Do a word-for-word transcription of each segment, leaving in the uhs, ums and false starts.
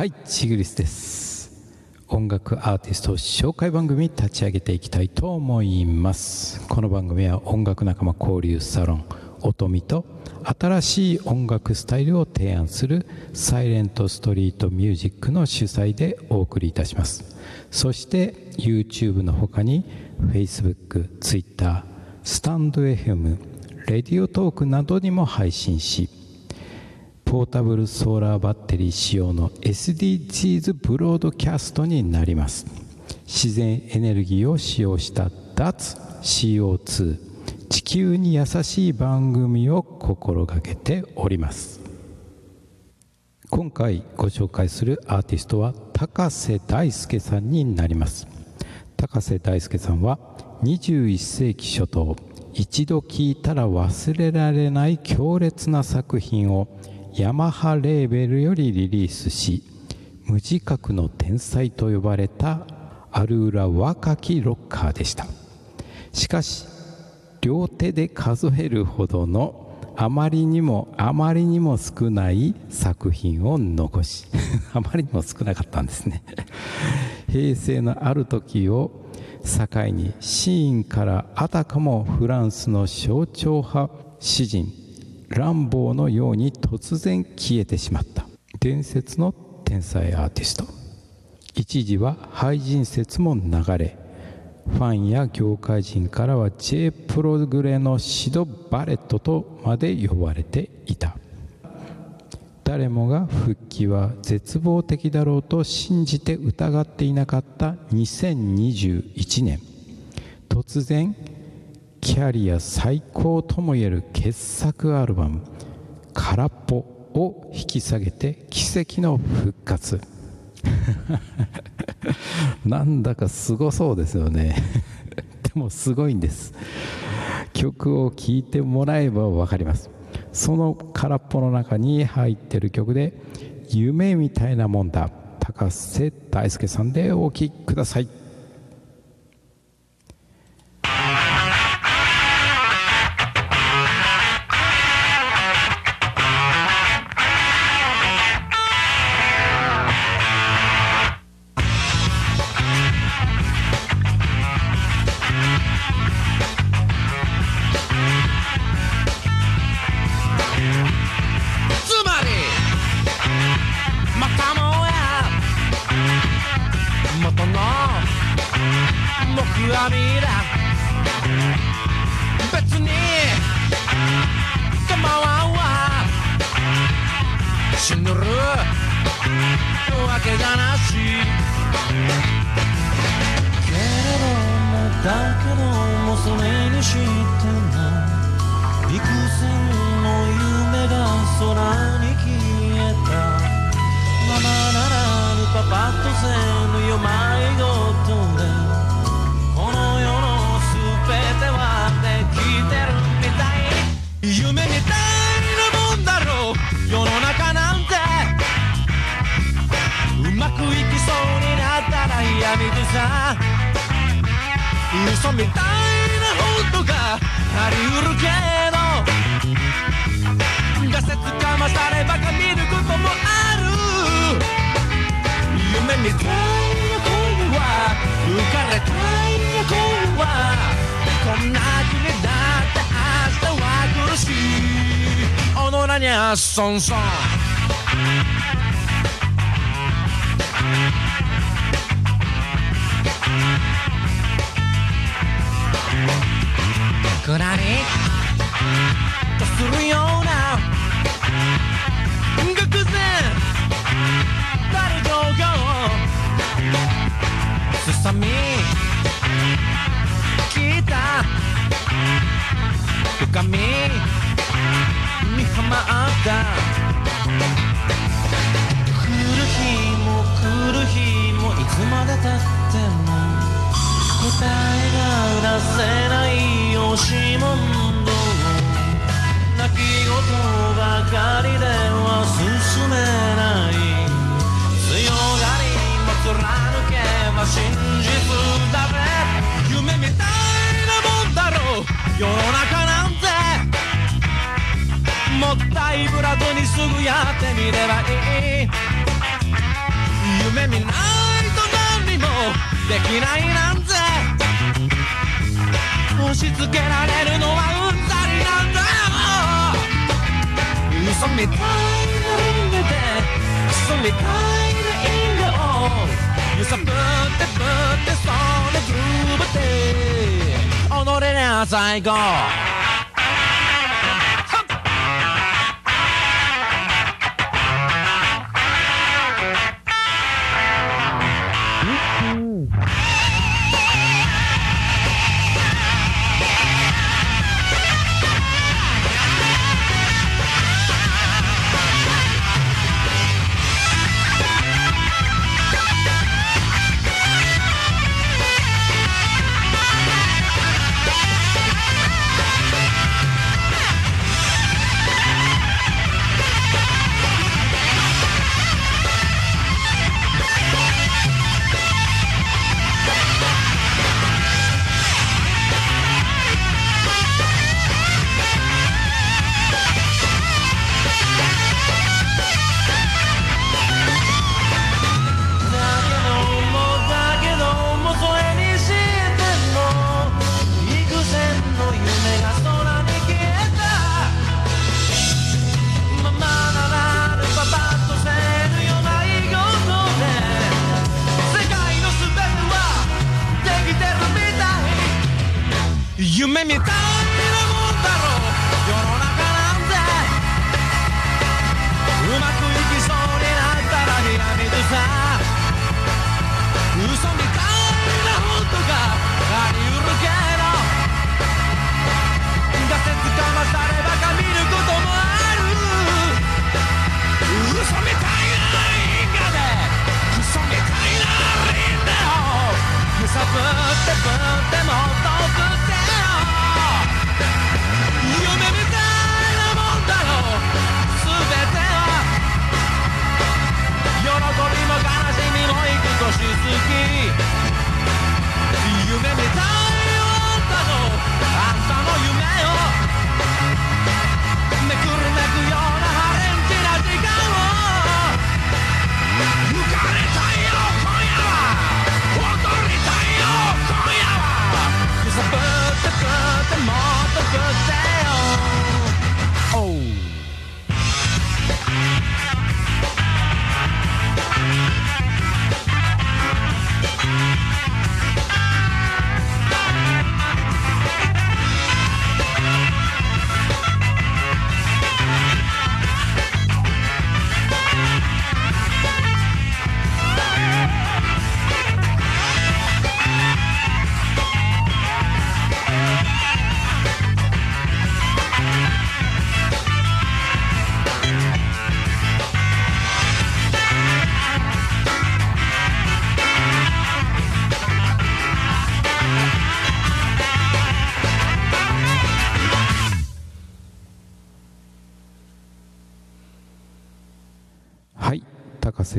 はい、シグリスです。音楽アーティスト紹介番組立ち上げていきたいと思います。この番組は音楽仲間交流サロン音見と新しい音楽スタイルを提案するサイレントストリートミュージックの主催でお送りいたします。そして YouTube の他に Facebook、Twitter、Stand エフエム、Radio Talk などにも配信し、ポータブルソーラーバッテリー使用の エスディージーズ ブロードキャストになります。自然エネルギーを使用した脱 シーオーツー、地球に優しい番組を心がけております。今回ご紹介するアーティストは高瀬大輔さんになります。高瀬大輔さんはにじゅういっせいき初頭、一度聴いたら忘れられない強烈な作品をヤマハレーベルよりリリースし、無自覚の天才と呼ばれたある裏若きロッカーでした。しかし両手で数えるほどのあまりにもあまりにも少ない作品を残しあまりにも少なかったんですね。平成のある時を境にシーンからあたかもフランスの象徴派詩人ランボーのように突然消えてしまった伝説の天才アーティスト。一時は廃人説も流れ、ファンや業界人からは J プログレのシド・バレットとまで呼ばれていた。誰もが復帰は絶望的だろうと信じて疑っていなかったにせんにじゅういちねん、突然キャリア最高ともいえる傑作アルバム「空っぽ」を引き下げて奇跡の復活なんだかすごそうですよねでもすごいんです。曲を聴いてもらえば分かります。その空っぽの中に入ってる曲で「夢みたいなもんだ」、高瀬大輔さんでお聴きください。嘘みたいなことがありうるけど、ガセつかまさればか見ることもある。夢みたいな恋は浮かれたいな恋はこんな君だって明日は苦しい。おのらにゃっそんそんくらりとするような偶然誰かがすさみ聞いた深みにはまった来る日も来る日もいつまでたっても答えが出せない押し問答、泣き言ばかりでは進めない。強がりも貫けば真実だべ。夢みたいなもんだろう世の中なんて、もったいぶらずにすぐやってみればいい。嫌いなんぜ。押し付けられるのはうんざりなんだよ。嘘みたいな因果で嘘みたいな因果を揺さぶってぶってそれグーブって踊れりゃ最高。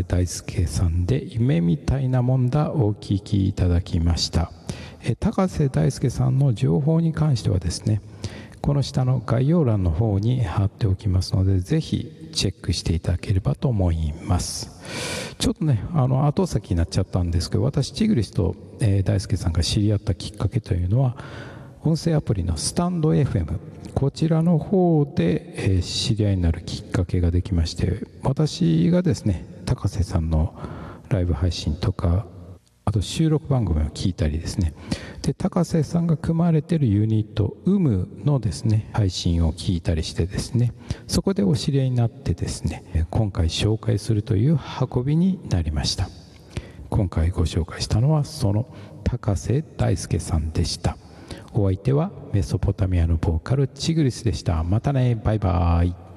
大輔さんで夢みたいなもんだお聞きいただきました。え高瀬大輔さんの情報に関してはですね、この下の概要欄の方に貼っておきますので、ぜひチェックしていただければと思います。ちょっとねあの後先になっちゃったんですけど、私チグリスと、えー、大輔さんが知り合ったきっかけというのは、音声アプリのStand エフエム、こちらの方で、えー、知り合いになるきっかけができまして、私がですね高瀬さんのライブ配信とか、あと収録番組を聞いたりですね、で高瀬さんが組まれているユニット ユーエムユー のですね配信を聞いたりしてですね、そこでお知り合いになってですね、今回紹介するという運びになりました。今回ご紹介したのはその高瀬大輔さんでした。お相手はメソポタミアのボーカルチグリスでした。またね、バイバイ。